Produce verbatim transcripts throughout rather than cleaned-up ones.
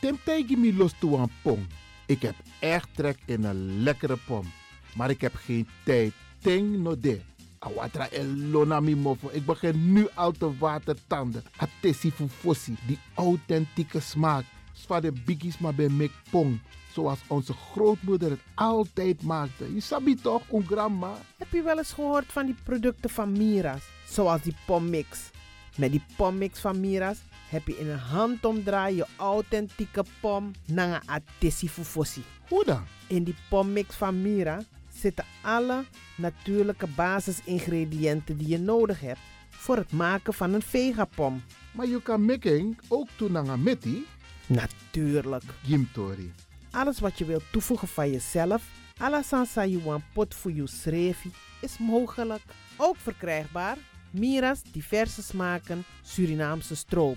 Tim tegi mi los toe aan pom. Ik heb echt trek in een lekkere pom. Maar ik heb geen tijd. Ting no de. Awatra elona mi mofo. Ik begin nu al te watertanden. Atesi fufossi. Die authentieke smaak. Zwa de biggies maar bij mek pom. Zoals onze grootmoeder het altijd maakte. Je sabi toch, een grandma? Heb je wel eens gehoord van die producten van Mira's? Zoals die pommix. Met die pommix van Mira's heb je in een handomdraai je authentieke pom nanga atesi fufossi. Hoe dan? In die pommix van Mira zitten alle natuurlijke basisingrediënten die je nodig hebt voor het maken van een vegapom. Maar je kan making ook doen nanga meti? Natuurlijk. Gimtori. Alles wat je wilt toevoegen van jezelf, ala sansa yuan pot voor je srevi, is mogelijk. Ook verkrijgbaar Mira's diverse smaken Surinaamse stroop,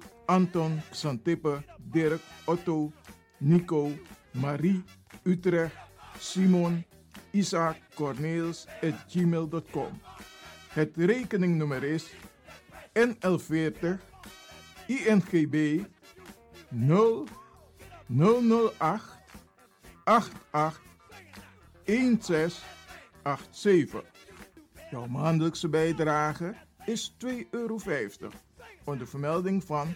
Anton, Xantippe, Dirk, Otto, Nico, Marie, Utrecht, Simon, Isaac Corneels at gmail punt com. Het rekeningnummer is N L veertig I N G B nul nul nul acht acht acht een zes acht zeven. Jouw maandelijkse bijdrage is twee euro vijftig onder vermelding van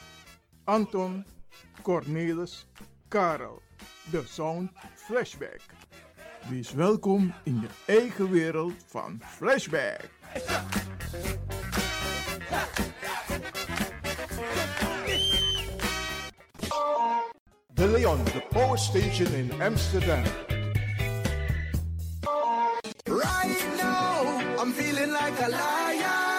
Anton, Cornelis, Karel. The Sound Flashback. Wees welkom in je eigen wereld van Flashback. De Leon, the power station in Amsterdam. Right now, I'm feeling like a lion.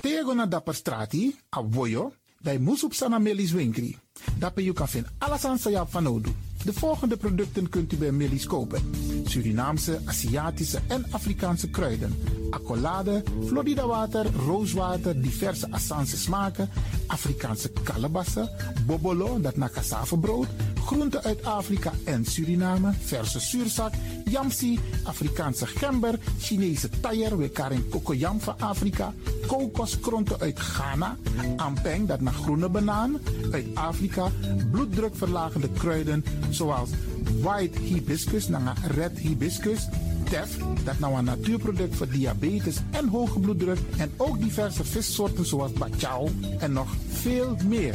Tego na Dapperstraat, a voyo, Bij Moesop Sana Melis Winkri. Daarbij u kan vinden alles aan Saya Fanodu. De volgende producten kunt u bij Melis kopen: Surinaamse, Aziatische en Afrikaanse kruiden, accolade, Florida water, rooswater, diverse Assange smaken, Afrikaanse kalebassen, bobolo, dat na cassavebrood, groenten uit Afrika en Suriname, verse zuurzak, yamsi, Afrikaanse gember, Chinese taier, wekarin kokoyam van Afrika, kokoskronten uit Ghana, ampeng, dat naar groene banaan, uit Afrika, bloeddrukverlagende kruiden, zoals white hibiscus, naar red hibiscus, tef, dat nou een natuurproduct voor diabetes en hoge bloeddruk, en ook diverse vissoorten zoals bachao en nog veel meer.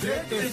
Dit is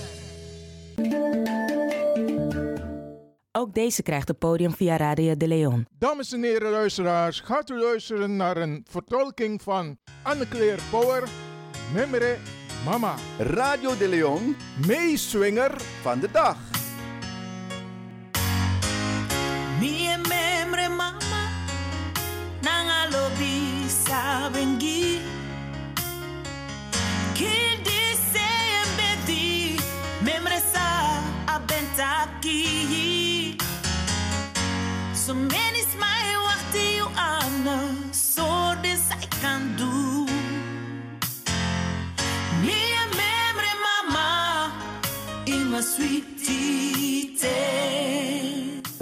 Ook deze krijgt het podium via Radio De Leon. Dames en heren luisteraars, gaat u luisteren naar een vertolking van Anne-Claire Power, Memere Mama. Radio De Leon, meeswinger van de dag. Mie memere mama, nanga lobi sabengi. Kidi se embedi, memere sa abentaki. So many smile what you honor, so this I can do. Me a memory mama in my sweetie.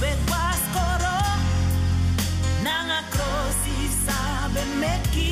Begwas koro nanga krosi sabe meki.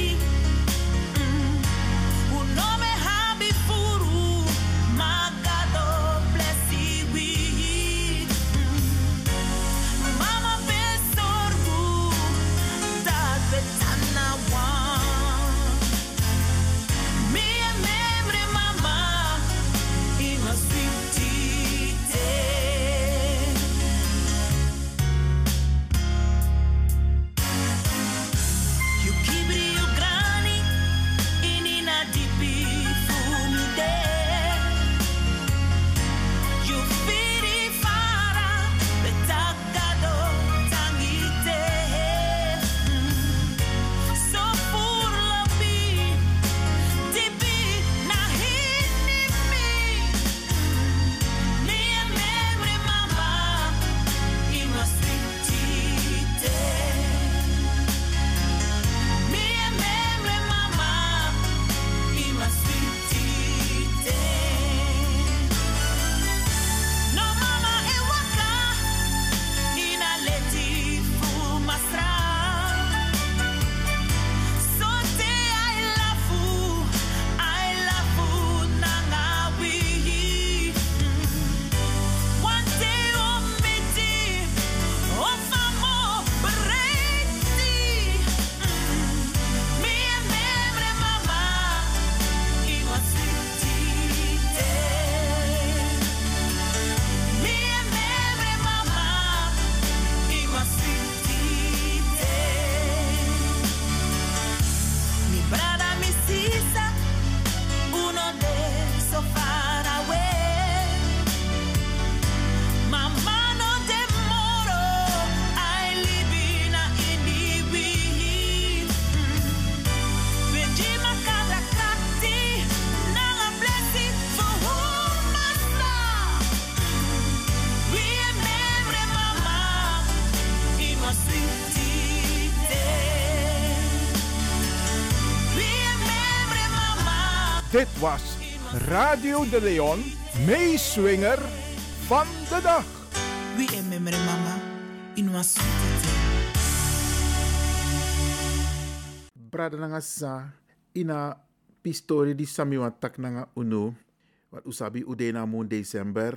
Radio De Leon, meeswinger van de dag. We remember mama in was Bradenanga sa ina pistori di samiwan taknanga uno. Wat usabi udena mo december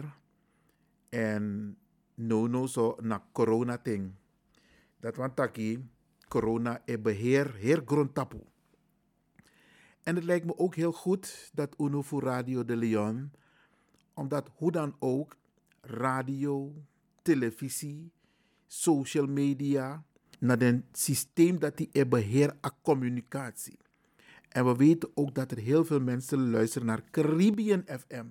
en no no so na corona ting. Dat want taki corona e beheer heer grondtapu. En het lijkt me ook heel goed dat uno voor Radio De Leon, omdat hoe dan ook radio, televisie, social media, naar een systeem dat die in beheer aan communicatie. En we weten ook dat er heel veel mensen luisteren naar Caribbean F M.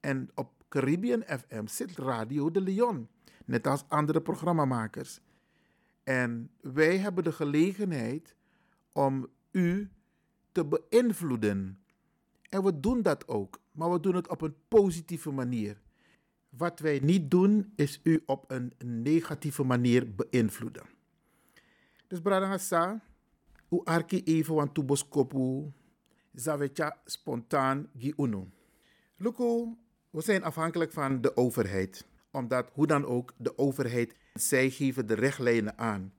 En op Caribbean F M zit Radio De Leon, net als andere programmamakers. En wij hebben de gelegenheid om u te beïnvloeden. En we doen dat ook, maar we doen het op een positieve manier. Wat wij niet doen, is u op een negatieve manier beïnvloeden. Dus Bradangasa, u arki even want u boskopu, zavetja spontaan gi uno. Luko, we zijn afhankelijk van de overheid. Omdat hoe dan ook de overheid, zij geven de richtlijnen aan.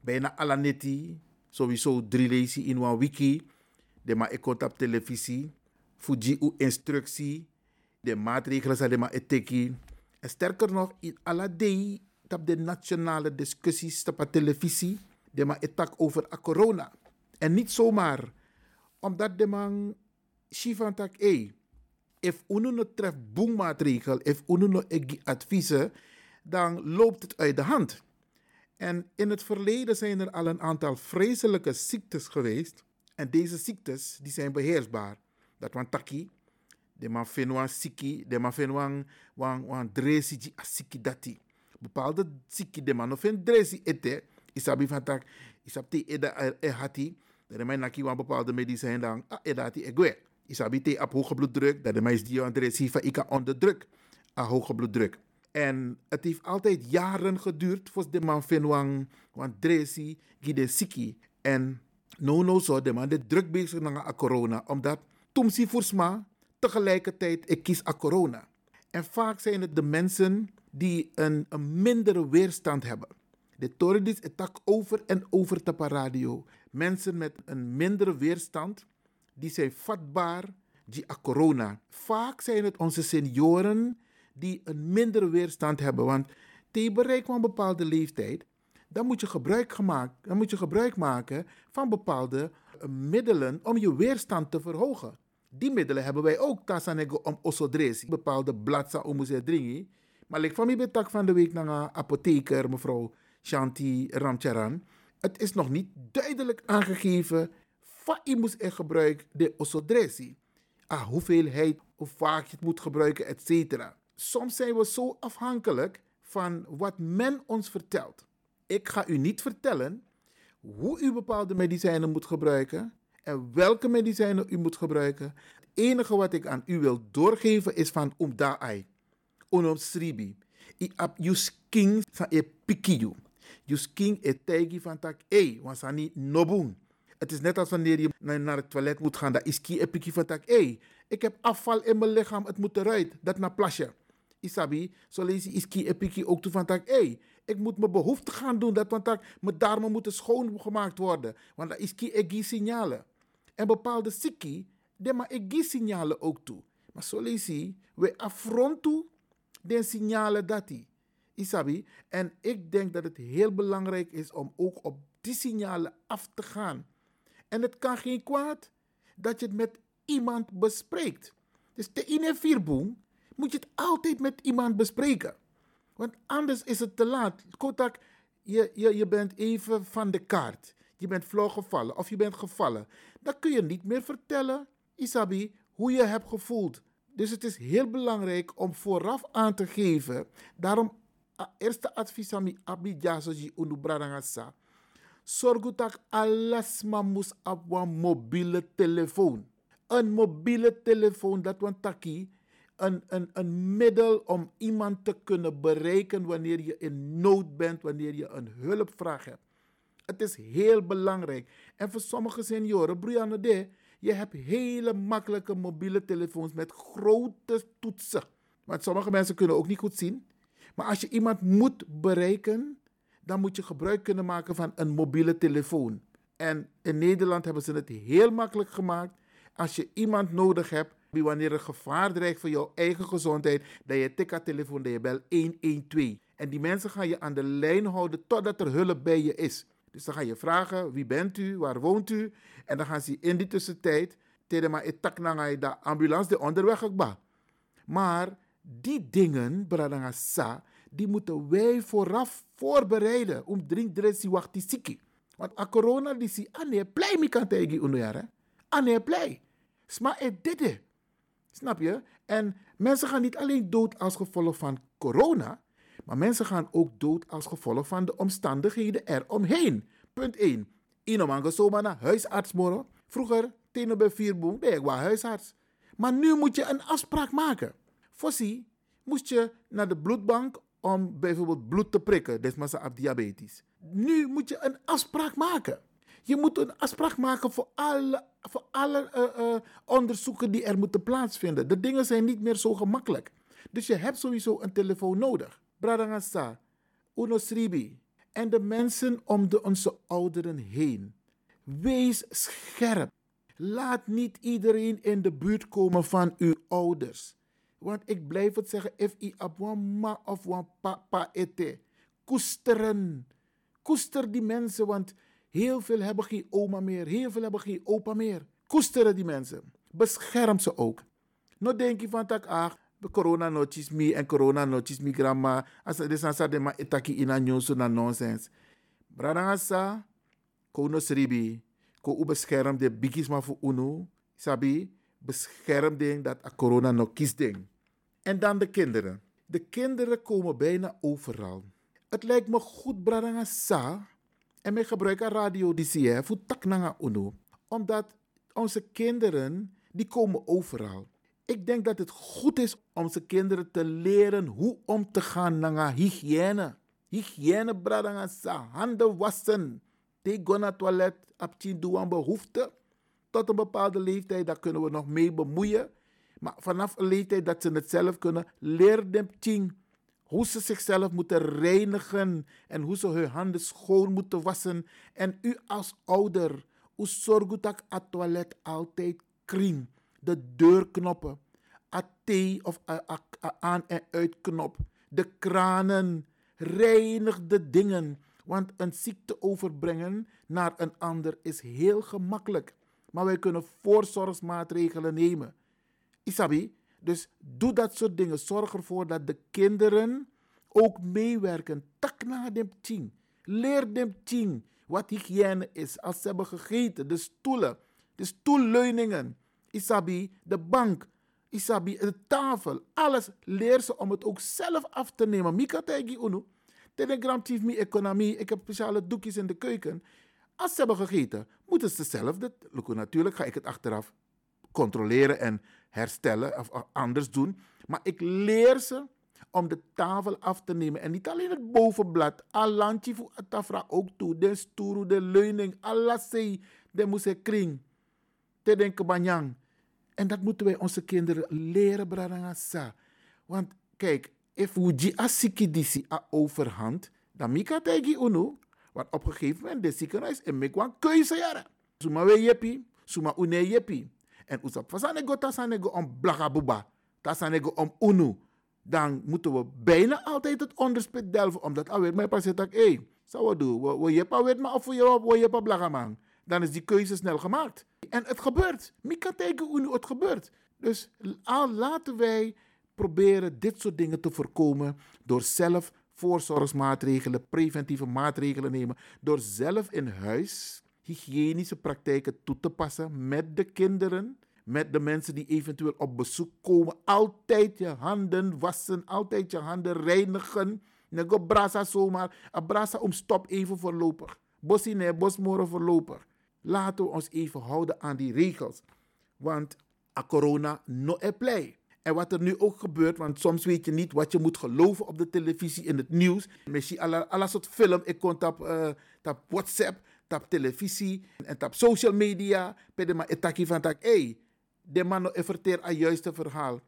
Bijna alaniti, sowieso drie lezi in een wiki, de ma ekot op televisie, fuji u instructie, de maatregelen zijn maar eteki. En sterker nog, in alle dei, tap de nationale discussies, tap de televisie, de man etak over a corona. En niet zomaar, omdat de man shivantak e. If uno no treft boemmaatregel, if uno no egi adviezen, dan loopt het uit de hand. En in het verleden zijn er al een aantal vreselijke ziektes geweest. En deze ziektes, die zijn beheersbaar. Dat want taki. De man vindt een ziekte, de man vindt een dressige ziekte dat is. Bepaalde ziekte, de man vindt een dressige eten. Isabi van tak, isabi te eda e hati. Dat de man naki een bepaalde medicijn dan, a eda te egwe. Isabi te op hoge bloeddruk, dat de man is die een dressige van ik onder druk. A hoge bloeddruk. En het heeft altijd jaren geduurd voor de man vindt een dressige ziekte. En no no zo, de man de druk bezig na corona. Omdat, toen si voorsma... Tegelijkertijd, ik kies aan corona. En vaak zijn het de mensen die een, een mindere weerstand hebben. De toridis etak over en over te paradio. Mensen met een mindere weerstand, die zijn vatbaar die aan corona. Vaak zijn het onze senioren die een mindere weerstand hebben. Want te bereiken van een bepaalde leeftijd, dan moet je gebruik, gemaakt, dan moet je gebruik maken van bepaalde middelen om je weerstand te verhogen. Die middelen hebben wij ook, tasanego om osodresi. Bepaalde bladza om moest drinken. Maar ik van mij betak van de week naar een apotheker, mevrouw Shanti Ramcharan. Het is nog niet duidelijk aangegeven wat je moest gebruiken de osodresi. Ah, hoeveelheid, hoe vaak je het moet gebruiken, et cetera. Soms zijn we zo afhankelijk van wat men ons vertelt. Ik ga u niet vertellen hoe u bepaalde medicijnen moet gebruiken... En welke medicijnen u moet gebruiken. Het enige wat ik aan u wil doorgeven is van omdaai. Onom sribi. I ap yusking sa e pikiyu. Yusking e tegi van tak e. Want sa ni noboen. Het is net als wanneer je naar het toilet moet gaan. Dat is ki e piki van tak e. Ik heb afval in mijn lichaam. Het moet eruit. Dat na plasje. Isabi. Zo lees is ki e piki ook toe van tak e. Ik moet mijn behoefte gaan doen. Dat van tak. Mijn darmen moeten schoongemaakt worden. Want dat is ki e gi signalen. En bepaalde ziekte, die maar ik die signalen ook toe. Maar zo lees je, we affronten de signalen dat die. Isabi, en ik denk dat het heel belangrijk is om ook op die signalen af te gaan. En het kan geen kwaad dat je het met iemand bespreekt. Dus te in een vierboom moet je het altijd met iemand bespreken. Want anders is het te laat. Kotak, je, je, je bent even van de kaart. Je bent flauw gevallen of je bent gevallen. Dan kun je niet meer vertellen, Isabi, hoe je hebt gevoeld. Dus het is heel belangrijk om vooraf aan te geven. Daarom, eerste advies aan mij, abidja soji unubradangasa. Zorg dat alles maar moet op een mobiele telefoon. Een mobiele telefoon, dat want taki, een, een, een middel om iemand te kunnen bereiken wanneer je in nood bent, wanneer je een hulpvraag hebt. Het is heel belangrijk. En voor sommige senioren, Brianne D., Je hebt hele makkelijke mobiele telefoons met grote toetsen. Want sommige mensen kunnen ook niet goed zien. Maar als je iemand moet bereiken, dan moet je gebruik kunnen maken van een mobiele telefoon. En in Nederland hebben ze het heel makkelijk gemaakt. Als je iemand nodig hebt, wanneer er gevaar dreigt voor jouw eigen gezondheid, dat je tik aan telefoon, dat je bel één één twee. En die mensen gaan je aan de lijn houden totdat er hulp bij je is. Dus dan ga je vragen, wie bent u, waar woont u? En dan gaan ze in die tussentijd, telema etak nangai da ambulance de onderweg akba. Maar die dingen, bradangasa, die moeten wij vooraf voorbereiden om drink dressie wachti siki. Want a corona die si ane plei mi kan tegi unujar. Ane plei. Sma e dede. Snap je? En mensen gaan niet alleen dood als gevolg van corona, maar mensen gaan ook dood als gevolg van de omstandigheden eromheen. Punt één. Inomango somana huisarts moro. Vroeger, tenobe vierboom, nee, ik was huisarts. Maar nu moet je een afspraak maken. Fossi, moest je naar de bloedbank om bijvoorbeeld bloed te prikken, desmassa af diabetes. Nu moet je een afspraak maken. Je moet een afspraak maken voor alle, voor alle uh, uh, onderzoeken die er moeten plaatsvinden. De dingen zijn niet meer zo gemakkelijk. Dus je hebt sowieso een telefoon nodig. Bradangasa, Uno Sribi en de mensen om de onze ouderen heen. Wees scherp. Laat niet iedereen in de buurt komen van uw ouders. Want ik blijf het zeggen, if I ab wan ma of wan papa ete. Koesteren. Koester die mensen, want heel veel hebben geen oma meer. Heel veel hebben geen opa meer. Koesteren die mensen. Bescherm ze ook. Nou denk je van tak ah, corona notjes mi en corona notjes mi grandma. Als het is aan het ma etaki in aan jonsu na nonsens. Bradangasa, kono sribi. Ko u bescherm de biggies ma voor uno. Sabi, bescherm ding dat a corona nog kies ding. En dan de kinderen. De kinderen komen bijna overal. Het lijkt me goed, bradangasa. En wij gebruiken radio D C F voor taknanga uno. Omdat onze kinderen, die komen overal. Ik denk dat het goed is om onze kinderen te leren hoe om te gaan naar hygiëne. Hygiëne, bradangasa. Handen wassen. Tegen naar toilet, abtien doen aan behoefte. Tot een bepaalde leeftijd, daar kunnen we nog mee bemoeien. Maar vanaf een leeftijd dat ze het zelf kunnen, leer dem ting. Hoe ze zichzelf moeten reinigen en hoe ze hun handen schoon moeten wassen. En u als ouder, u zorgt dat het toilet altijd kring. De deurknoppen, a thee of a, a, a aan- en uitknop, de kranen, reinig de dingen. Want een ziekte overbrengen naar een ander is heel gemakkelijk. Maar wij kunnen voorzorgsmaatregelen nemen. Isabi, dus doe dat soort dingen. Zorg ervoor dat de kinderen ook meewerken. Tak na dem ting. Leer dem ting wat hygiëne is. Als ze hebben gegeten, de stoelen, de stoelleuningen. Isabi, de bank. Isabi, de tafel. Alles leer ze om het ook zelf af te nemen. Mika tegi unu. Telegram tief mi economie. Ik heb speciale doekjes in de keuken. Als ze hebben gegeten, moeten ze zelf dat. Natuurlijk ga ik het achteraf controleren en herstellen of anders doen. Maar ik leer ze om de tafel af te nemen. En niet alleen het bovenblad. Alantje voor atafra ook toe. De stoere, de leuning. Alassé, de moese kring. Te denken banyang. En dat moeten wij onze kinderen leren, bradangasa. Want kijk, if wuji asiki disi a overhand, dan mika tegi unu. Want op een gegeven moment, de ziekenhuis en ik kwam keuze jaren. Suma we jepi, suma une jepi. En usap vasanego, tasanego om blagabuba, tasanego om unu. Dan moeten we bijna altijd het onderspit delven, omdat alweer mijn patiënt zegt, hé, zou we doen, we jepa weet maar of we jepa blagaman. Dan is die keuze snel gemaakt. En het gebeurt. Mika tegen unu, het gebeurt. Dus laten wij proberen dit soort dingen te voorkomen door zelf voorzorgsmaatregelen, preventieve maatregelen nemen, door zelf in huis hygiënische praktijken toe te passen met de kinderen, met de mensen die eventueel op bezoek komen. Altijd je handen wassen, altijd je handen reinigen. Nego brasa zomaar, abrasa om stop even voorlopig. Bosine, bosmoren voorlopig. Laten we ons even houden aan die regels, want a corona no e play. En wat er nu ook gebeurt, want soms weet je niet wat je moet geloven op de televisie, in het nieuws. Misschien alle soort film, ik kon op WhatsApp. tap televisie en tap social media. Pedema etaki van tak, hey, de man verteert het juiste verhaal.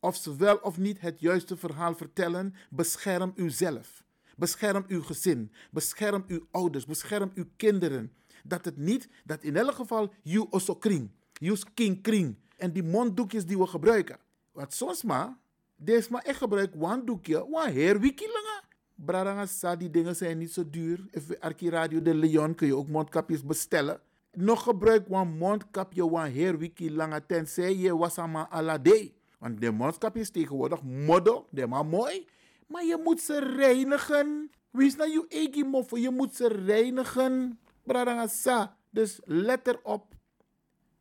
Of ze wel of niet het juiste verhaal vertellen, bescherm uzelf. Bescherm uw gezin, bescherm uw ouders, bescherm uw kinderen. Dat het niet, dat in elk geval, you also kring. You king kring. En die monddoekjes die we gebruiken. Want soms maar, deze maar echt gebruik, one doekje, one heer wikilanga. Brarangasa, die dingen zijn niet zo duur. Arki Radio De Leon kun je ook mondkapjes bestellen. Nog gebruik one mondkapje, one heer wikilanga, tenzij je wasama ala day. Want de mondkapjes tegenwoordig modder, de maar mooi. Maar je moet ze reinigen. Wie is nou je eigen moffel? Je moet ze reinigen. Brarangasa. Dus let erop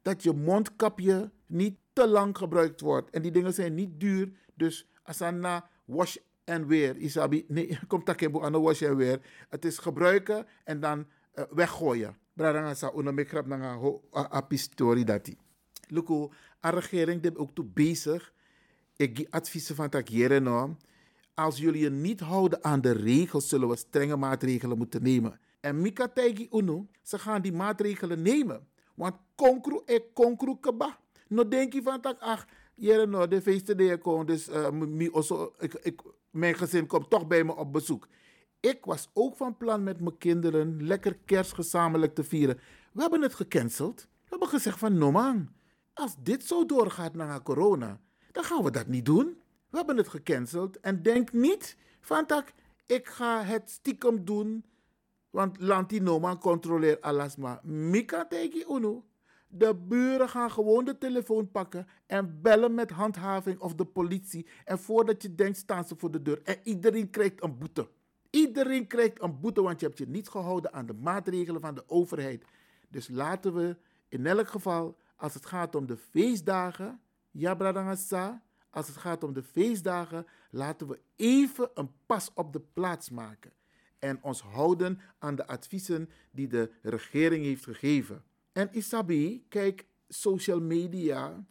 dat je mondkapje niet te lang gebruikt wordt. En die dingen zijn niet duur. Dus asana, wash en weer. Isabi, nee, kom takembo aan de wash en weer. Het is gebruiken en dan uh, weggooien. Brarangasa, onamekrap na a pistori dati. Luko, de regering is ook toe bezig. Ik geef adviezen van takieren nou. Als jullie je niet houden aan de regels, zullen we strenge maatregelen moeten nemen. En Mika Taigi Uno, ze gaan die maatregelen nemen. Want konkru e konkru keba. Nou denk je van, ach, hier nou, de feesten die je kon, dus uh, mi also, ik, ik, mijn gezin komt toch bij me op bezoek. Ik was ook van plan met mijn kinderen lekker kerst gezamenlijk te vieren. We hebben het gecanceld. We hebben gezegd van, no man, als dit zo doorgaat na corona, dan gaan we dat niet doen. We hebben het gecanceld en denk niet van tak, ik ga het stiekem doen, want Lantinoma controleert alles maar. Mika tegi uno, de buren gaan gewoon de telefoon pakken en bellen met handhaving of de politie. En voordat je denkt staan ze voor de deur en iedereen krijgt een boete. Iedereen krijgt een boete, want je hebt je niet gehouden aan de maatregelen van de overheid. Dus laten we in elk geval, als het gaat om de feestdagen, Jabradangasa... Als het gaat om de feestdagen, laten we even een pas op de plaats maken. En ons houden aan de adviezen die de regering heeft gegeven. En Isabi, kijk, social media,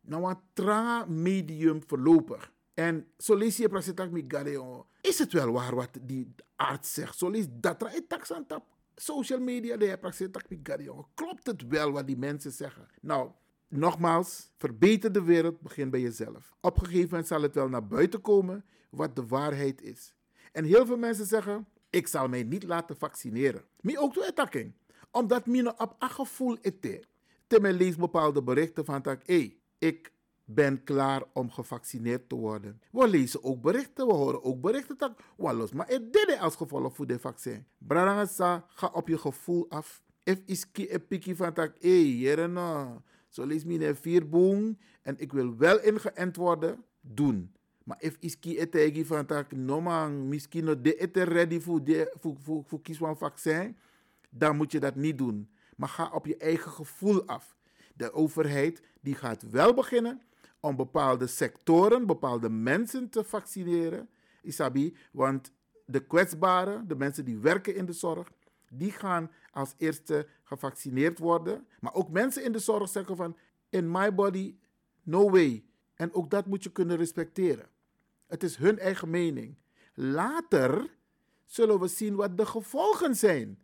nou een tra medium voorlopig. En solis je prasetak mi galeon. Is het wel waar wat die arts zegt? Solis datra etaks aan tap. Social media de prasetak mi galeon. Klopt het wel wat die mensen zeggen? Nou... Nogmaals, verbeter de wereld, begin bij jezelf. Op een gegeven moment zal het wel naar buiten komen wat de waarheid is. En heel veel mensen zeggen, ik zal mij niet laten vaccineren. Maar ook door attacking. Omdat mine op een gevoel ette. Terwijl lees bepaalde berichten van tak, hey, ik ben klaar om gevaccineerd te worden. We lezen ook berichten, we horen ook berichten tak, wallos, maar het deed als gevolg voor de vaccin. Brarangasa, ga op je gevoel af. If iski epiki van tak, hey, jerena. Zo lees mine vier boom en ik wil wel ingeënt worden, doen. Maar if iski etegi van tak, no man, misschien no de ete ready voor de voor kies van vaccin, dan moet je dat niet doen. Maar ga op je eigen gevoel af. De overheid die gaat wel beginnen om bepaalde sectoren, bepaalde mensen te vaccineren, Isabi, want de kwetsbaren, de mensen die werken in de zorg, die gaan als eerste gevaccineerd worden. Maar ook mensen in de zorg zeggen van... In my body, no way. En ook dat moet je kunnen respecteren. Het is hun eigen mening. Later zullen we zien wat de gevolgen zijn.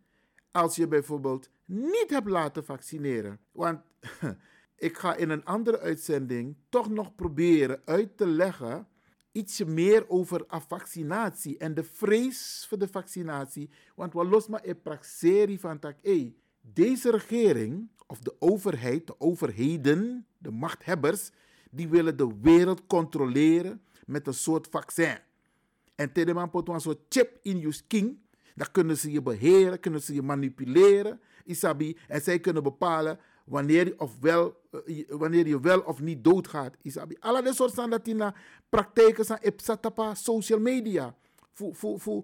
Als je bijvoorbeeld niet hebt laten vaccineren. Want ik ga in een andere uitzending toch nog proberen uit te leggen... ietsje meer over vaccinatie en de vrees voor de vaccinatie. Want we los maar in praxerie van tak, hey, deze regering of de overheid, de overheden, de machthebbers, die willen de wereld controleren met een soort vaccin. En tedeman pot een soort chip in je skin, dan kunnen ze je beheren, kunnen ze je manipuleren, Isabi, en zij kunnen bepalen wanneer je, of wel, wanneer je wel of niet doodgaat, Isabi. Alle de soort standaardina praktijken zijn op social media. Voor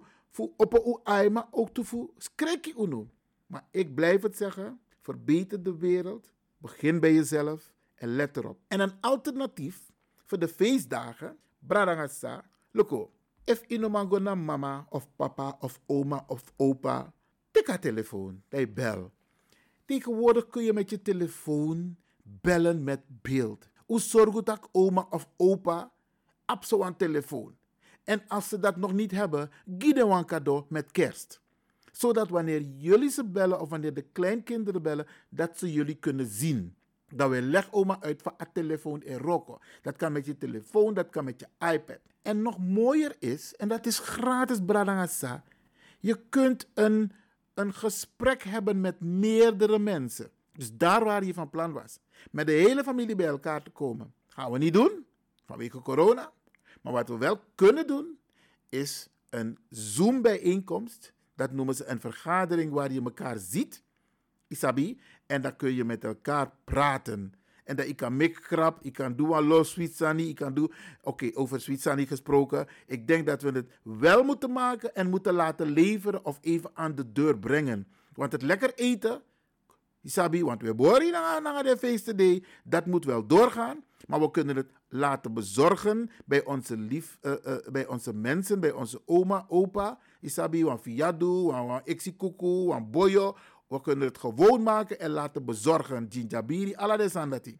op een maar ook voor skrekkie uno. Maar ik blijf het zeggen, verbeter de wereld, begin bij jezelf en let erop. En een alternatief voor de feestdagen, Bradangasa, loko, if inomango na mama of papa of oma of opa, tik haar telefoon, die bel. Tegenwoordig kun je met je telefoon bellen met beeld. Hoe zorgt dat oma of opa op zo'n telefoon? En als ze dat nog niet hebben, gieden we een cadeau met kerst. Zodat wanneer jullie ze bellen of wanneer de kleinkinderen bellen, dat ze jullie kunnen zien. Dat we leg oma uit van het telefoon in Rocco. Dat kan met je telefoon, dat kan met je iPad. En nog mooier is, en dat is gratis Bradangasa, je kunt een, een gesprek hebben met meerdere mensen. Dus daar waar je van plan was, met de hele familie bij elkaar te komen, gaan we niet doen, vanwege corona. Maar wat we wel kunnen doen, is een Zoom-bijeenkomst. Dat noemen ze een vergadering waar je elkaar ziet, Isabi. En dan kun je met elkaar praten. En dat ik kan meekrap, ik kan doen aan los Zwitsani, ik kan doen... Oké, okay, over Zwitsani gesproken. Ik denk dat we het wel moeten maken en moeten laten leveren of even aan de deur brengen. Want het lekker eten, Isabi, want we boren hier naar de feestday, dat moet wel doorgaan. Maar we kunnen het laten bezorgen bij onze, lief, uh, uh, bij onze mensen, bij onze oma, opa. Isabi, wan fiadu, wan exikuku, wan boyo. We kunnen het gewoon maken en laten bezorgen. Jinjabiri, aladesandati.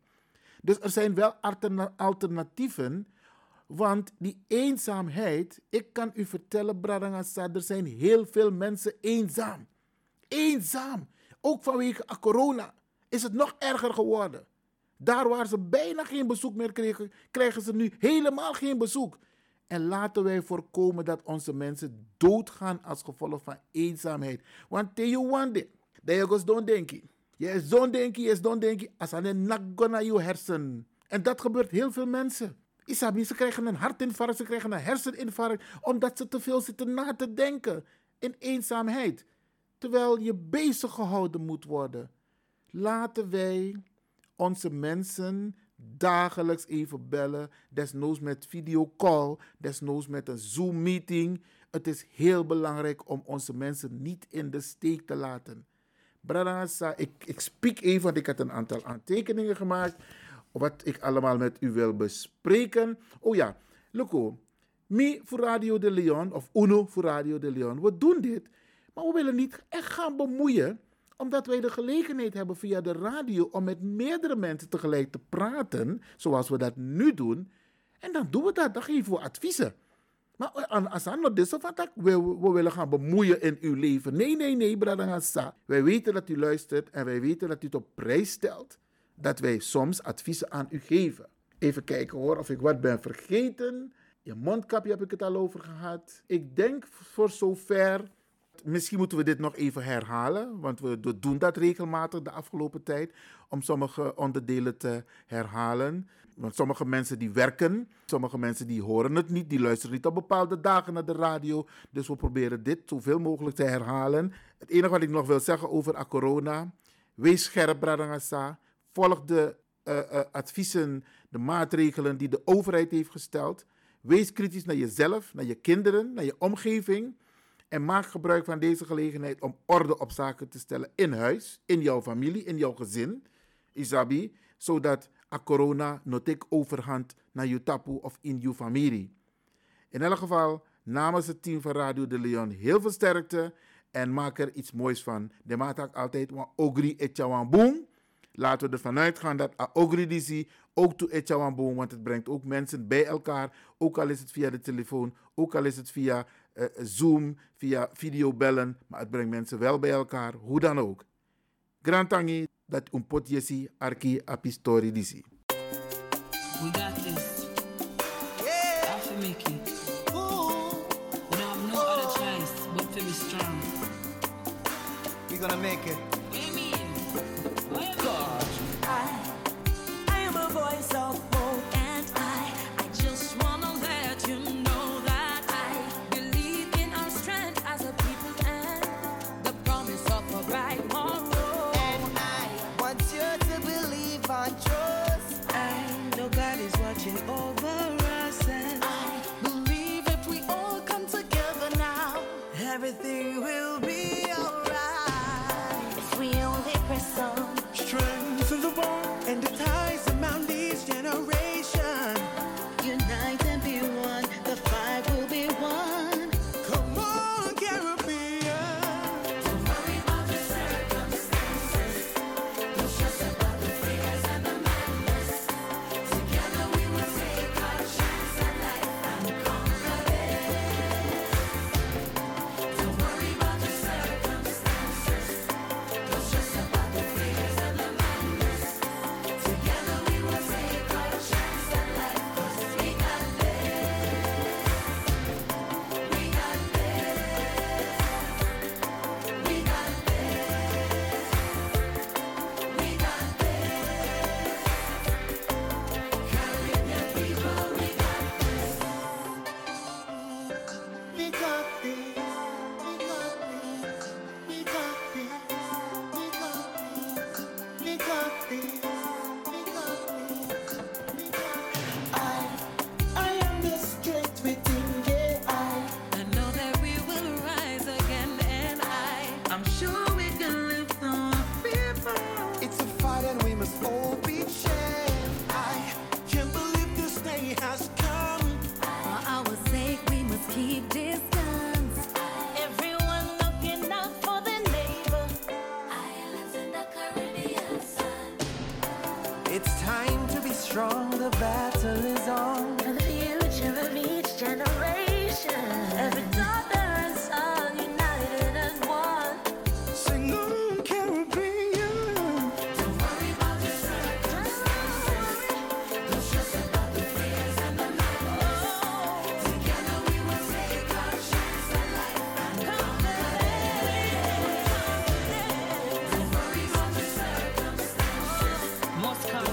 Dus er zijn wel alterna- alternatieven. Want die eenzaamheid, ik kan u vertellen, Bradangasa, er zijn heel veel mensen eenzaam. Eenzaam. Ook vanwege corona is het nog erger geworden. Daar waar ze bijna geen bezoek meer kregen, krijgen ze nu helemaal geen bezoek. En laten wij voorkomen dat onze mensen doodgaan als gevolg van eenzaamheid. Want te you want it, dat je goes don't denken. Je is don't denken, je is don't denken, als aan een nakgo naar je hersen. En dat gebeurt heel veel mensen. Isabi, ze krijgen een hartinfarct, ze krijgen een herseninfarct, omdat ze te veel zitten na te denken in eenzaamheid. Terwijl je bezig gehouden moet worden. Laten wij onze mensen dagelijks even bellen. Desnoods met videocall. Desnoods met een Zoom-meeting. Het is heel belangrijk om onze mensen niet in de steek te laten. Bradassa, ik, ik spreek even, want ik had een aantal aantekeningen gemaakt. Wat ik allemaal met u wil bespreken. Oh ja, Loco. Me voor Radio De Leon, of Uno voor Radio De Leon. We doen dit, maar we willen niet echt gaan bemoeien, omdat wij de gelegenheid hebben via de radio om met meerdere mensen tegelijk te praten, zoals we dat nu doen. En dan doen we dat, dan geven we adviezen. Maar als we dit zo we willen gaan bemoeien in uw leven. Nee, nee, nee, Bradangasa. Wij weten dat u luistert en wij weten dat u het op prijs stelt, dat wij soms adviezen aan u geven. Even kijken hoor, of ik wat ben vergeten. Je mondkapje heb ik het al over gehad. Ik denk voor zover... Misschien moeten we dit nog even herhalen, want we doen dat regelmatig de afgelopen tijd, om sommige onderdelen te herhalen. Want sommige mensen die werken, sommige mensen die horen het niet, die luisteren niet op bepaalde dagen naar de radio. Dus we proberen dit zoveel mogelijk te herhalen. Het enige wat ik nog wil zeggen over corona, wees scherp, Bradangasa, volg de uh, uh, adviezen, de maatregelen die de overheid heeft gesteld. Wees kritisch naar jezelf, naar je kinderen, naar je omgeving. En maak gebruik van deze gelegenheid om orde op zaken te stellen in huis, in jouw familie, in jouw gezin, Isabi, zodat a corona no take overhand naar je tapu of in je familie. In elk geval, namens het team van Radio De Leon, heel veel sterkte en maak er iets moois van. De maak altijd wan ogri etjawan boom. Laten we ervan uitgaan dat a ogri disi ook toe etjawan boom, want het brengt ook mensen bij elkaar, ook al is het via de telefoon, ook al is het via... Uh, Zoom, via videobellen, maar het brengt mensen wel bij elkaar, hoe dan ook. Grand tangi, dat un pot yesi, arki apistori disi. We got this. Yeah. I have to make it. Ooh. We don't have no Ooh. Other choice but to be strong. We're gonna make it. What do you mean? What do you God. mean? I, I am a voice of hope and I, I just wanna let you know. strong, the battle is on. For the future of each generation. Every daughter and son united as one. Sing on, Caribbean. Don't worry about the circumstances. Don't stress about the fears and the nightmares. Oh. Together we will take our chance in life. And come there. Don't worry about the circumstances. Must come.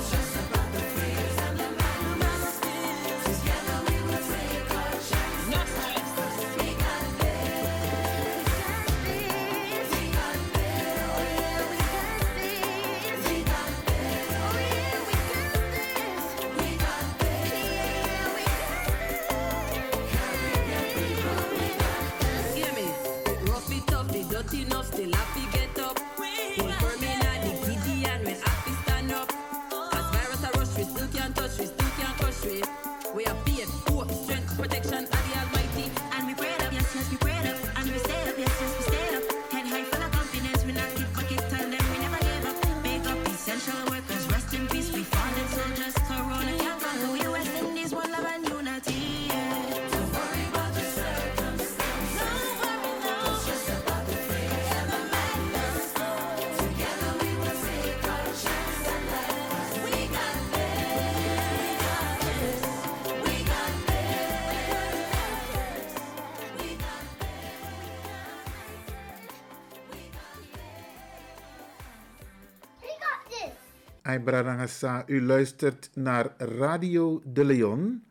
U luistert naar Radio De Leon.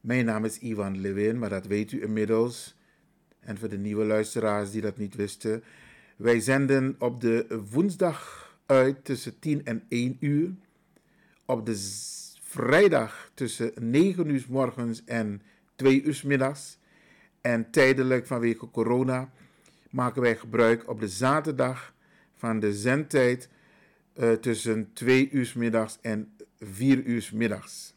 Mijn naam is Ivan Lewin, maar dat weet u inmiddels. En voor de nieuwe luisteraars die dat niet wisten, wij zenden op de woensdag uit tussen tien en één uur. Op de z- vrijdag tussen negen uur morgens en twee uur middags. En tijdelijk vanwege corona maken wij gebruik op de zaterdag van de zendtijd. Uh, tussen twee uur middags en vier uur middags.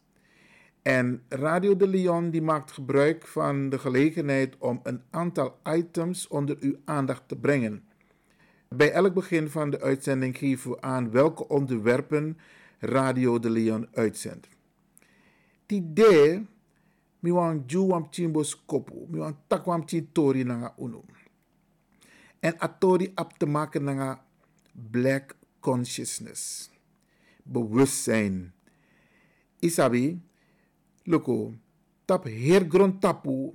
En Radio De Leon die maakt gebruik van de gelegenheid om een aantal items onder uw aandacht te brengen. Bij elk begin van de uitzending geven we aan welke onderwerpen Radio De Leon uitzendt. Tide, mi wan juwam chimbos kopu, mi wan takwam chintori nanga unu. En atori ap te maken nanga black consciousness, bewustzijn. Isabi, loko, tap hergrond tapu,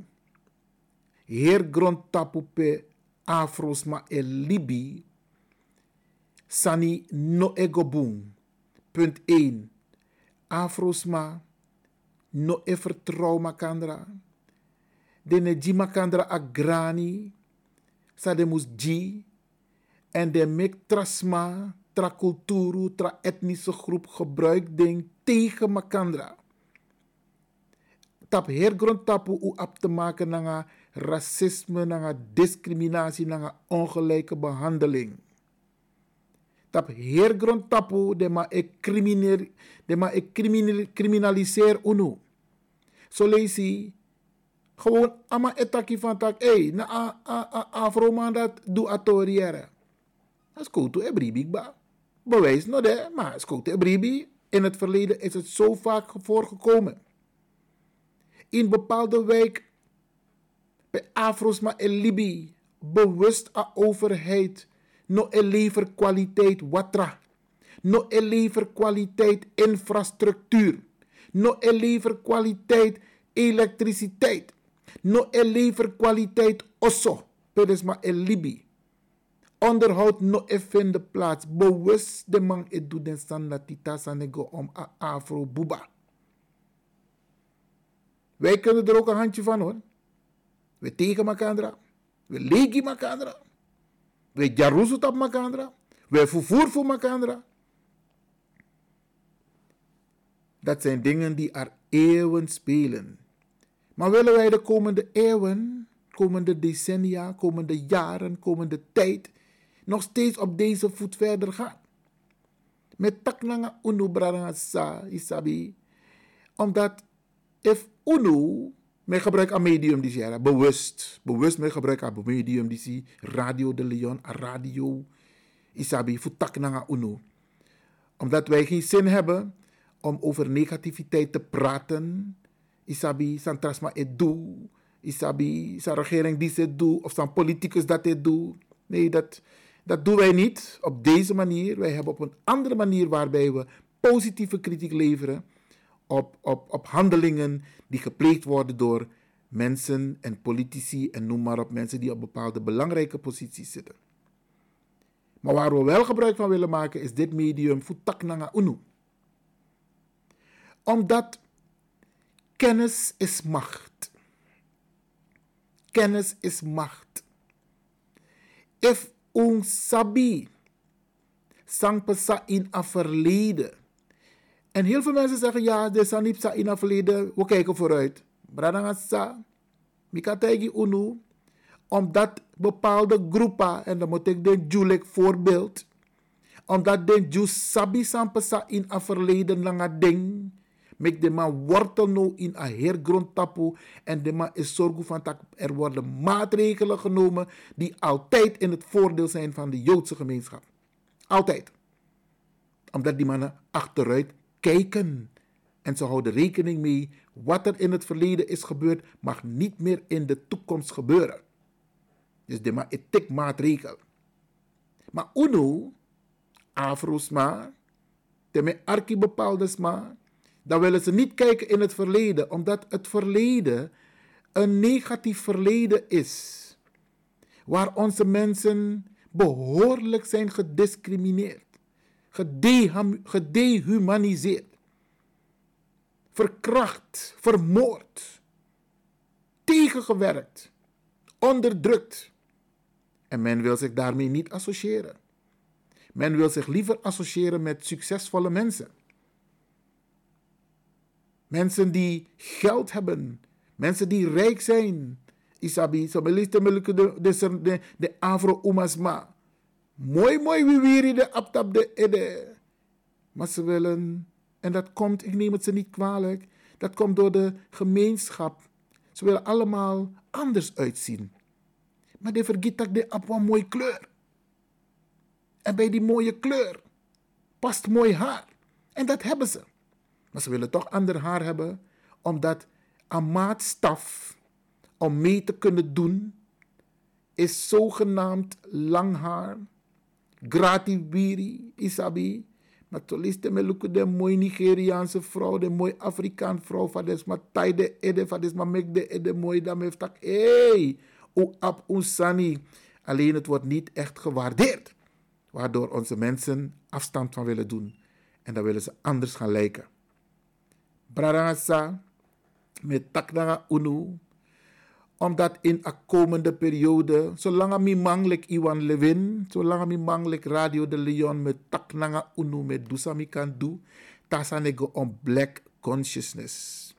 hergrond tapu pe afrosma e libi, sani no ego boom. Punt één. Afrosma, no e vertrouw makandra, dene ji makandra agrani, sademus ji, en de mek trasma, tra culturu, tra etnische groep gebruik ding tegen makandra. Tap hergrond tapu u ap te maken nanga racisme, nanga discriminatie, nanga ongelijke behandeling. Tap hergrond tapu de ma e crimineel, de ma e criminaliseer unu. Zo lees je gewoon ama etaki van tak, hey, na a a a afroman dat doe atoriere. Skoto e bribi ba. Bewijs nog hè, maar skoto e bribi. In het verleden is het zo vaak voorgekomen. In bepaalde wijk, bij Afrosma en Libi, bewust a overheid, no e leverkwaliteit watra, no e leverkwaliteit infrastructuur, no e leverkwaliteit elektriciteit, no e leverkwaliteit osso, pedesma en Libi. Onderhoud no even de plaats. Bewust de man et doet den san la tita sanego om a afro buba. Wij kunnen er ook een handje van hoor. We tegen makandra. We legi makandra. We jaruzut op makandra. We vervoer voor makandra. Dat zijn dingen die er eeuwen spelen. Maar willen wij de komende eeuwen, komende decennia, komende jaren, komende tijd nog steeds op deze voet verder gaan. Met taknanga unu brana sa isabi. Omdat if unu met gebruik aan medium die ze bewust, bewust met gebruik aan medium die ze Radio De Leon, radio isabi voor taknanga unu. Omdat wij geen zin hebben om over negativiteit te praten. Isabi, san trasma et doe. Isabi, san regering die ze doet. Of san politicus dat het doet. Nee, dat, dat doen wij niet op deze manier. Wij hebben op een andere manier waarbij we positieve kritiek leveren op, op, op handelingen die gepleegd worden door mensen en politici en noem maar op, mensen die op bepaalde belangrijke posities zitten. Maar waar we wel gebruik van willen maken is dit medium Futaknanga Unu. Omdat kennis is macht. Kennis is macht. If un sabi sang pesa in a verleden. En heel veel mensen zeggen, ja, de sanip sa in a verleden, we kijken vooruit. Bradangasa, mikategi unu, omdat bepaalde groepen, en dan moet ik de Julek voorbeeld, omdat de Jus sabi sampesa in a verleden lange ding, mek de man wortel no in a hergrond tapu, en de man is zorgu van dat er worden maatregelen genomen die altijd in het voordeel zijn van de Joodse gemeenschap. Altijd. Omdat die mannen achteruit kijken. En ze houden rekening mee, wat er in het verleden is gebeurd, mag niet meer in de toekomst gebeuren. Dus dit is een maatregel. Maar uno, afroesma, teme arki bepaalde sma, dan willen ze niet kijken in het verleden, omdat het verleden een negatief verleden is. Waar onze mensen behoorlijk zijn gediscrimineerd, gede- gedehumaniseerd. Verkracht, vermoord, tegengewerkt, onderdrukt. En men wil zich daarmee niet associëren. Men wil zich liever associëren met succesvolle mensen. Mensen die geld hebben, mensen die rijk zijn. Isabi, de de Afro-Umasma. Mooi, mooi, wie weer de abtab de ede. Maar ze willen... En dat komt, ik neem het ze niet kwalijk, dat komt door de gemeenschap. Ze willen allemaal anders uitzien. Maar die vergeet dat de op een mooie kleur. En bij die mooie kleur past mooi haar. En dat hebben ze. Maar ze willen toch ander haar hebben, omdat een maatstaf om mee te kunnen doen, is zogenaamd lang haar, gratiwiri, isabi. Maar toen is het de mooie Nigeriaanse vrouw, de mooie Afrikaanse vrouw, van de Thai de Ede, van de Mek de Ede, mooie dame heeft dat. Hé, hoe ab Oesani. Alleen het wordt niet echt gewaardeerd. Waardoor onze mensen afstand van willen doen. En dan willen ze anders gaan lijken. Brarasa, met taknanga unu. Omdat in een komende periode, zolang ik mangelijk Ivan Lewin, zolang ik mangelijk Radio De Leon met taknanga unu met dusami kan doen, tasanego om black consciousness,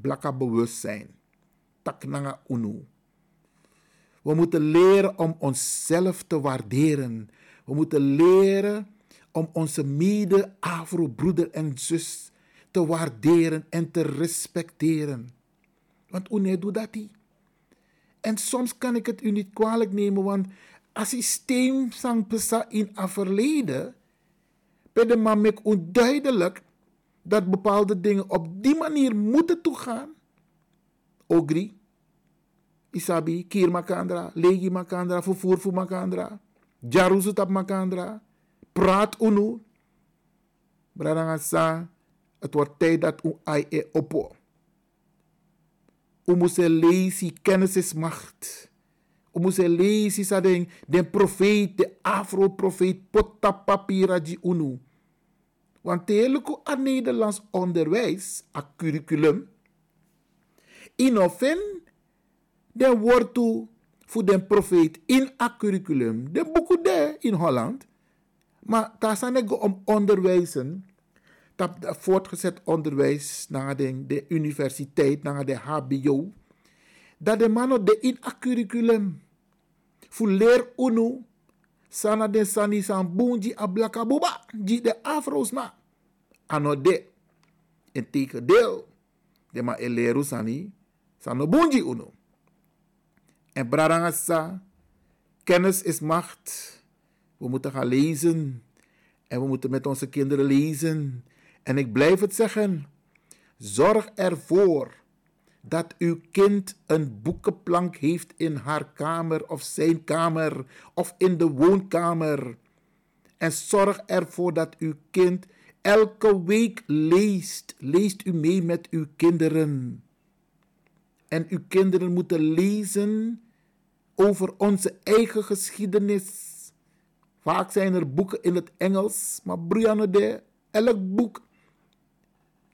blakka bewustzijn, taknanga unu. We moeten leren om onszelf te waarderen. We moeten leren om onze mede Afro-broeder en zus te waarderen en te respecteren. Want une doet dat niet. En soms kan ik het u niet kwalijk nemen, want als systeem sang pesa in het verleden, ben de man mek onduidelijk dat bepaalde dingen op die manier moeten toegaan. Ogri, isabi, kier makandra, legi makandra, vervoer voor makandra, jaruzutap makandra, praat unu. Bradangasa, het wordt tijd dat u aie oppo. We moeten lezen, kennis is macht. We moeten lezen, de profeet, de Afro-profeet, potta papiraji unu. Want de hele aan Nederlands onderwijs, a curriculum, inofen, de woord toe voor de profeet in a curriculum. De boeken daar in Holland. Maar daar zijn we om onderwijzen. Dat voortgezet onderwijs naar de, de universiteit, naar de H B O, dat de mannen de in a curriculum voor leer unu sana de sani sambun die ablakabuba die de Afro's na anode en teken deel de ma eleru sani sanobunji unu en brarangasa kennis is macht. We moeten gaan lezen en we moeten met onze kinderen lezen. En ik blijf het zeggen. Zorg ervoor dat uw kind een boekenplank heeft in haar kamer of zijn kamer of in de woonkamer. En zorg ervoor dat uw kind elke week leest. Leest u mee met uw kinderen. En uw kinderen moeten lezen over onze eigen geschiedenis. Vaak zijn er boeken in het Engels, maar Brianne de, elk boek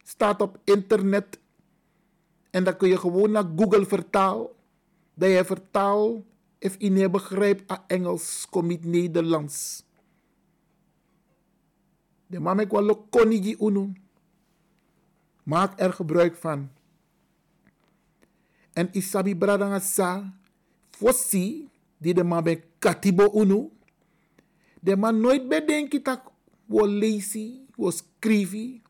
staat op internet. En dan kun je gewoon naar Google vertaal. Dat je vertaal, if je niet begrijpt aan Engels, kom je Nederlands. De mama ik wel konigi uno. Maak er gebruik van. En isabi bradangasa, fossi, die de mama katibo uno. De man nooit bedenkt dat we lezen, we schrijven.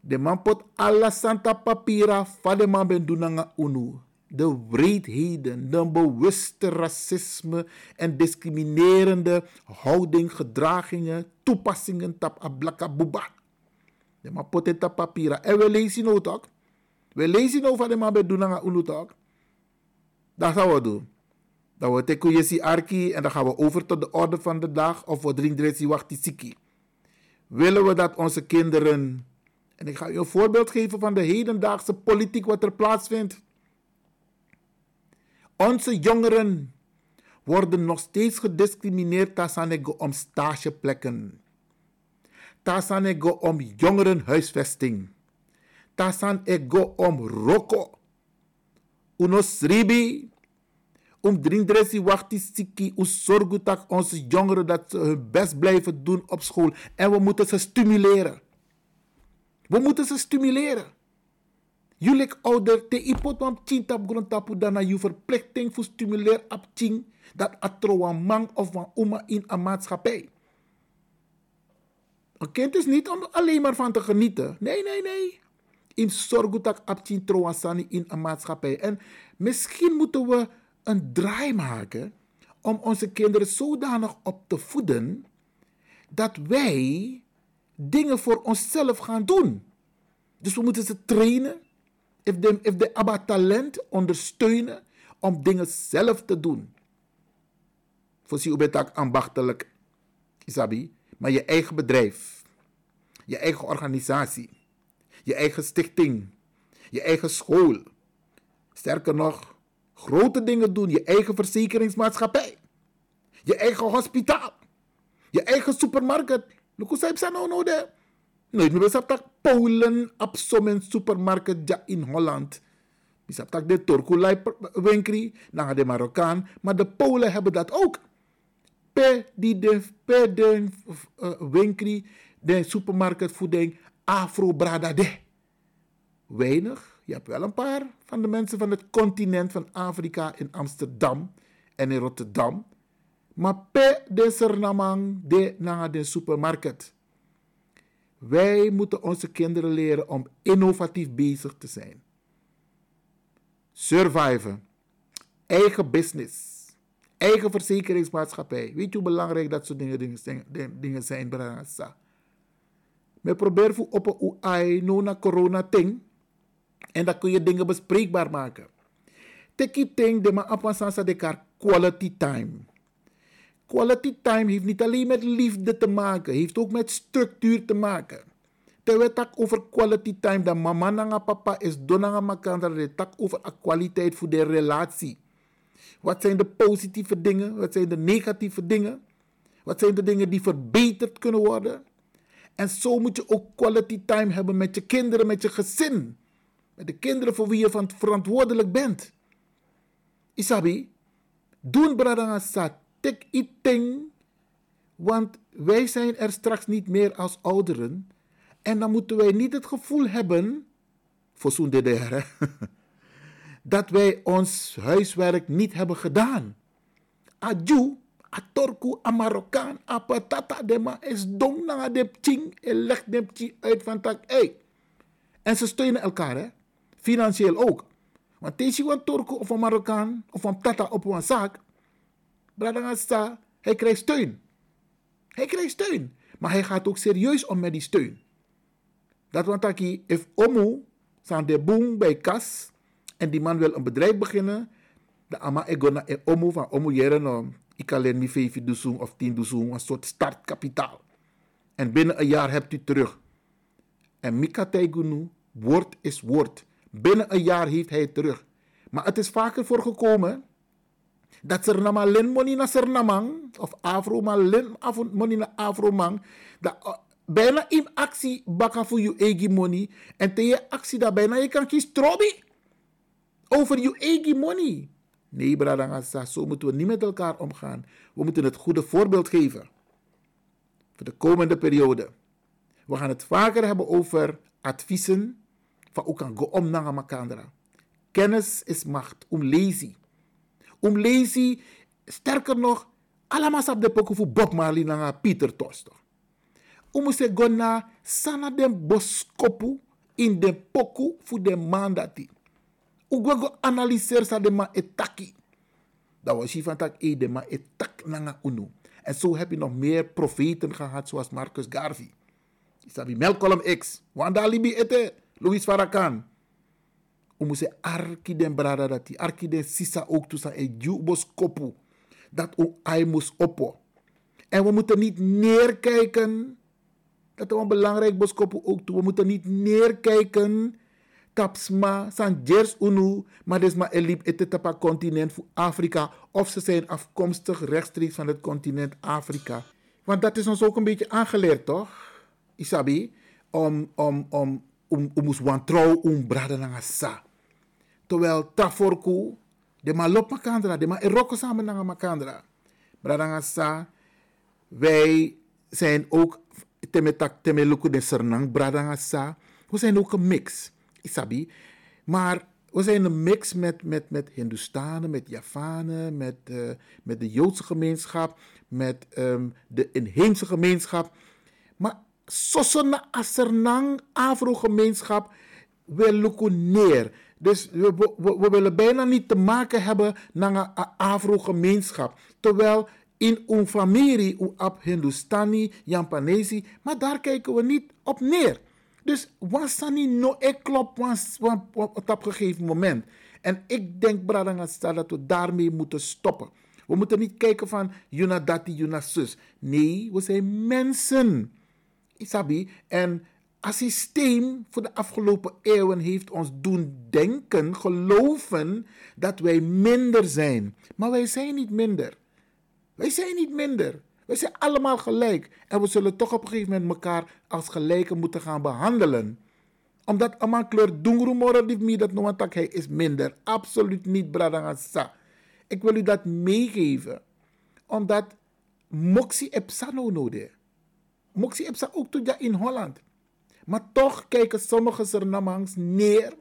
De man pot alla santa papira van de man ben dunanga unu. De wreedheden, de bewuste racisme en discriminerende houding, gedragingen, toepassingen tap ablaka buba. De man pot eta papira. En we lezen nou toch? We lezen nou van de man ben dunanga unu toch? Dat gaan we doen. Dan we teken je arki en dan gaan we over tot de orde van de dag of we drinken je wachtisiki. Willen we dat onze kinderen, en ik ga je een voorbeeld geven van de hedendaagse politiek wat er plaatsvindt. Onze jongeren worden nog steeds gediscrimineerd tasanego om stageplekken. Tasanego om jongerenhuisvesting. Tasanego om roko. Unos ribi. Om drindressie wacht is ziek. Om zorgen dat onze jongeren dat ze hun best blijven doen op school. En we moeten ze stimuleren. We moeten ze stimuleren. Jullie ouder te ipot om tien tap grond tapu dan je verplichting voor stimuleer op tien dat atro een man of een oma in een maatschappij. Een kind is niet om alleen maar van te genieten. Nee, nee, nee. In zorgen dat op tien troasani in een maatschappij. En misschien moeten we een draai maken om onze kinderen zodanig op te voeden dat wij dingen voor onszelf gaan doen. Dus we moeten ze trainen, if de, if de abba talent ondersteunen om dingen zelf te doen. Voor zie je bent ook ambachtelijk, Isabi, maar je eigen bedrijf, je eigen organisatie, je eigen stichting, je eigen school. Sterker nog, grote dingen doen. Je eigen verzekeringsmaatschappij. Je eigen hospitaal. Je eigen supermarkt. Luku saib sa nou nou de. Nooit meer besaptak Polen op zo'n supermarkt ja in Holland. Besaptak de Turkulai winkri. Na de Marokkaan. Maar de Polen hebben dat ook. Per die de, per de uh, winkri. De supermarktvoeding. Afro-bradade. Weinig. Je hebt wel een paar van de mensen van het continent van Afrika in Amsterdam en in Rotterdam. Maar per de sernamang de naar de supermarkt. Wij moeten onze kinderen leren om innovatief bezig te zijn. Surviven. Eigen business. Eigen verzekeringsmaatschappij. Weet je hoe belangrijk dat soort dingen zijn? Dingen zijn, Brasa. We proberen voor op een U I, no na corona ting. En dan kun je dingen bespreekbaar maken. Tekkie ting de ma apasansa de kar quality time. Quality time heeft niet alleen met liefde te maken. Heeft ook met structuur te maken. Terwijl tak over quality time. Dat mama na papa is donanga makanda. De tak over a kwaliteit voor de relatie. Wat zijn de positieve dingen? Wat zijn de negatieve dingen? Wat zijn de dingen die verbeterd kunnen worden? En zo moet je ook quality time hebben met je kinderen, met je gezin. Met de kinderen voor wie je van verantwoordelijk bent. Isabi, doen bradangasa, tik iting. Want wij zijn er straks niet meer als ouderen. En dan moeten wij niet het gevoel hebben, voor zo'n D D R, dat wij ons huiswerk niet hebben gedaan. Adju, atorku, amarokan, apatata, dema is dong na de pching, en leg de pching uit van tak, hey. En ze steunen elkaar, hè? Financieel ook. Want deze van Turko of van Marokkaan of van Tata op een zaak, Bradangasa, hij krijgt steun. Hij krijgt steun. Maar hij gaat ook serieus om met die steun. Dat want dat hij heeft omu, zijn de boom bij kas. En die man wil een bedrijf beginnen. De ama ego na e omu van omu jeren. Ik alleen mi vijfje doezoen of tien doezoen. Een soort startkapitaal. En binnen een jaar hebt u terug. En mika taigunu, woord is woord. Binnen een jaar heeft hij het terug. Maar het is vaker voorgekomen dat Sernama len money na Sernamang, of Afroma len money na Afromang, dat bijna in actie bakken voor je eigen money. En tegen je actie dat bijna je kan kiezen trobi over je eigen money. Nee, Bradangasa, zo moeten we niet met elkaar omgaan. We moeten het goede voorbeeld geven. Voor de komende periode. We gaan het vaker hebben over adviezen van hoe kan go om naar makandra. Kennis is macht, om lazy. Om lazy, sterker nog, allemaal op de pokken voor Bob Marley naar Pieter Toster. Om ze gaan naar sana den boskopu in de pokken voor de mandati. Om gaan analyseren sa de ma etaki. Dat was je van tak e de ma etak nanga unu. En zo heb je nog meer profeten gehad zoals Marcus Garvey. Isabi Malcolm X, Wanda Libi ete, Louis Farrakhan. We moeten arki den brada dat die, arki den sisa ook tussen een jubos kopu, dat ook hij moest oppo. En we moeten niet neerkijken, dat is een belangrijk boskopu ook toe, we moeten niet neerkijken, tapsma, sanjers unu, maar desma elip ete tapa continent voor Afrika, of ze zijn afkomstig rechtstreeks van het continent Afrika. Want dat is ons ook een beetje aangeleerd, toch? Isabi, om, om, om, om, om ons wantrouw, om braden naar sa. Terwijl Taforku, de ma lop makandra, de ma eroko samen naar makandra. Bradangasa, wij zijn ook temetak temeluku de sernang, Bradangasa. We zijn ook een mix, Isabi. Maar we zijn een mix met, met, met Hindustanen, met Javanen, met, uh, met de Joodse gemeenschap, met um, de inheemse gemeenschap. Maar Sosona Asernang Afro-gemeenschap wil lukken neer. Dus we, we, we willen bijna niet te maken hebben met een Afro-gemeenschap. Terwijl in een familie, een ab Hindustani, Jampanesi, maar daar kijken we niet op neer. Dus wansani no ik klop op een gegeven moment. En ik denk, Bradangasa, dat we daarmee moeten stoppen. We moeten niet kijken van Juna Dati, Juna Sus. Nee, we zijn mensen. Isabi, en als systeem voor de afgelopen eeuwen heeft ons doen denken, geloven dat wij minder zijn. Maar wij zijn niet minder. Wij zijn niet minder. Wij zijn allemaal gelijk. En we zullen toch op een gegeven moment elkaar als gelijken moeten gaan behandelen. Omdat allemaal kleur dongroemor die mij dat noemt, hij is minder. Absoluut niet, Bradangasa. Ik wil u dat meegeven. Omdat moxie epsano nodig. Moxie heb ze ook toe in Holland. Maar toch kijken sommige Sernamangs neer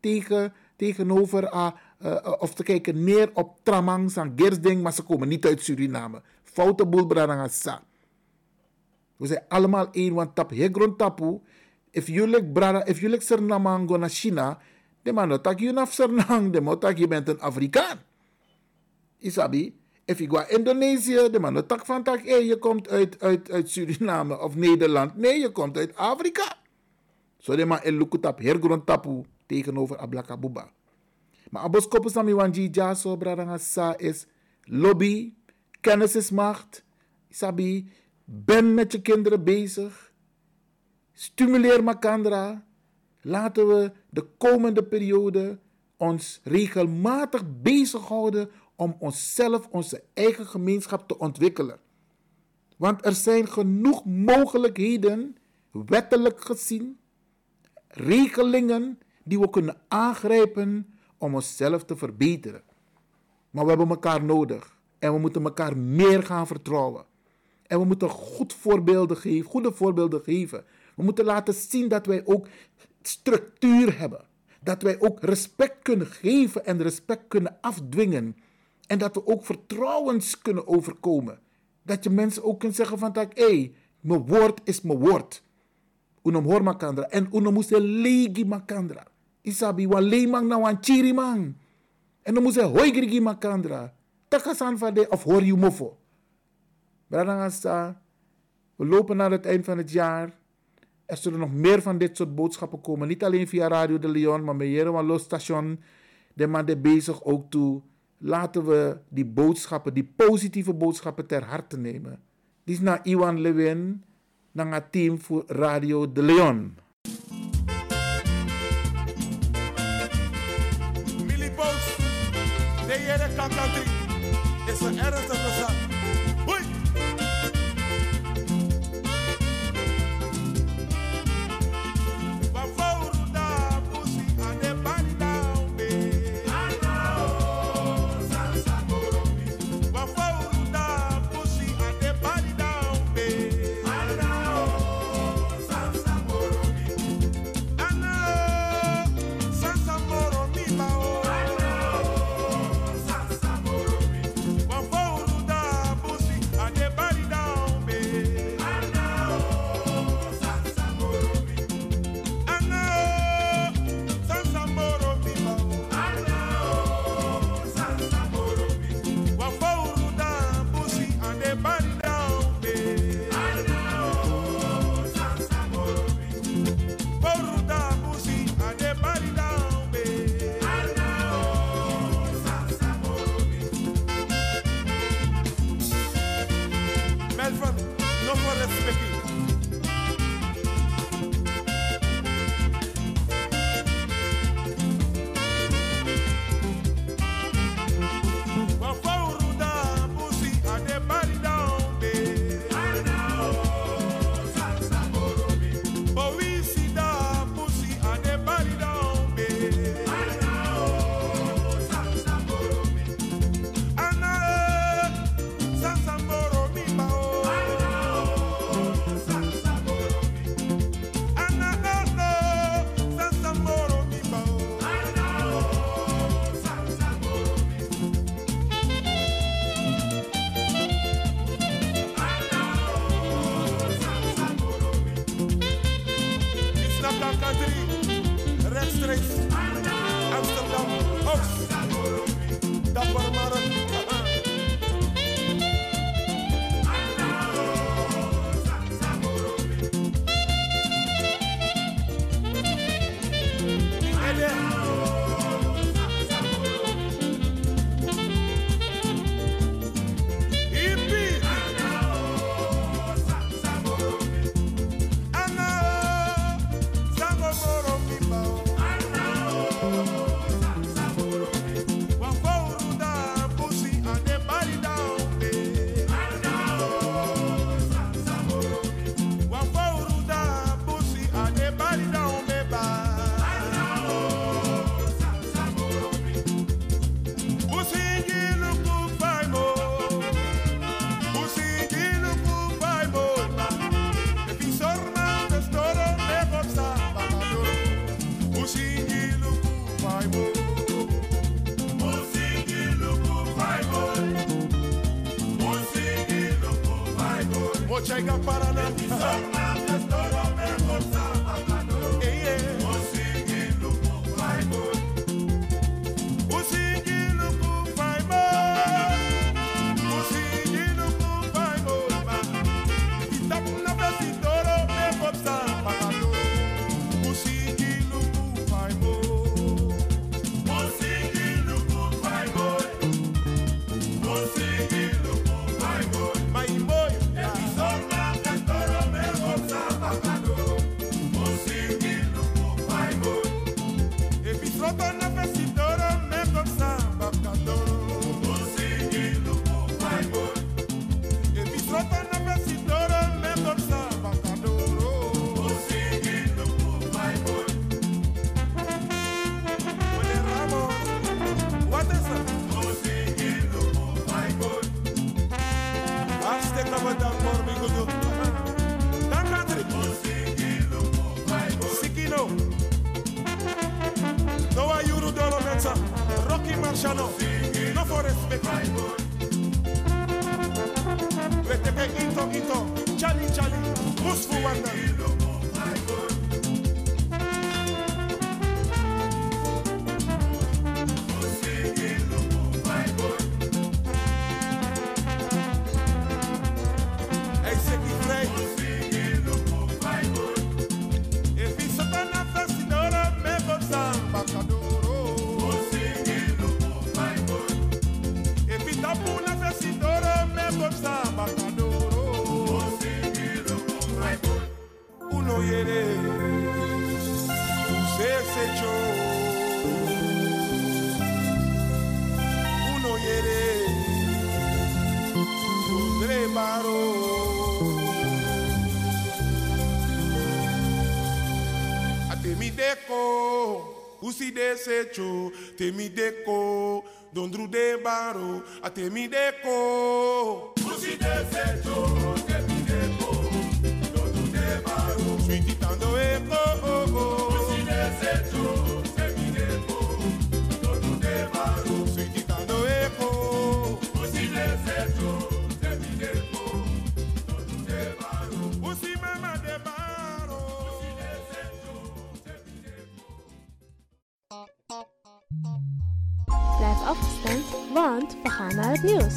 tegen, tegenover, uh, uh, of te kijken neer op Tramangs en Gersding, maar ze komen niet uit Suriname. Foute boel, Bradangasa. We zijn allemaal één, want tap hegrond tapu. If you like Brada, if you like Sernamang go naar China, de man dat tak je naar Sernang, de man dat je bent een Afrikaan. Isabi. If je gaat Indonesië, de man de tak van tak, hey, je komt uit, uit, uit Suriname of Nederland. Nee, je komt uit Afrika. Zo de man in Lukutap, hergrond tapu, tegenover Ablakabuba. Maar aboskoppen sami wanji jaso, Bradangasa, is lobby, kennis is macht. Sabi, ben met je kinderen bezig. Stimuleer makandra. Laten we de komende periode ons regelmatig bezighouden om onszelf, onze eigen gemeenschap te ontwikkelen. Want er zijn genoeg mogelijkheden, wettelijk gezien, regelingen die we kunnen aangrijpen om onszelf te verbeteren. Maar we hebben elkaar nodig en we moeten elkaar meer gaan vertrouwen. En we moeten goed voorbeelden geven, goede voorbeelden geven. We moeten laten zien dat wij ook structuur hebben. Dat wij ook respect kunnen geven en respect kunnen afdwingen. En dat we ook vertrouwens kunnen overkomen. Dat je mensen ook kunt zeggen van, hé, hey, mijn woord is mijn woord. Unom hoor makandra. En unom moest legi makandra. Isabi, wan leemang na wan chirimang. En dan moest hij hoigrigi makandra. Takasan vade of hoor je mofo. Bradangasa, We lopen naar het eind van het jaar. Er zullen nog meer van dit soort boodschappen komen. Niet alleen via Radio De Leon, maar met Jeroen Los Station. De man is bezig ook toe. Laten we die boodschappen, die positieve boodschappen ter harte nemen. Dit is naar Ivan Lewin, naar het team voor Radio De Leon. Milipoos, de hele kant aan drie is een ernstige zaak. Hoi! Hey, pecho, uno hiere, preparo. A temideco, usi desecho, temideco, dondru de baro, a temideco, usi desecho, temideco, dondru de baro, suititando eco. Blijf afgestemd, want we gaan naar het nieuws.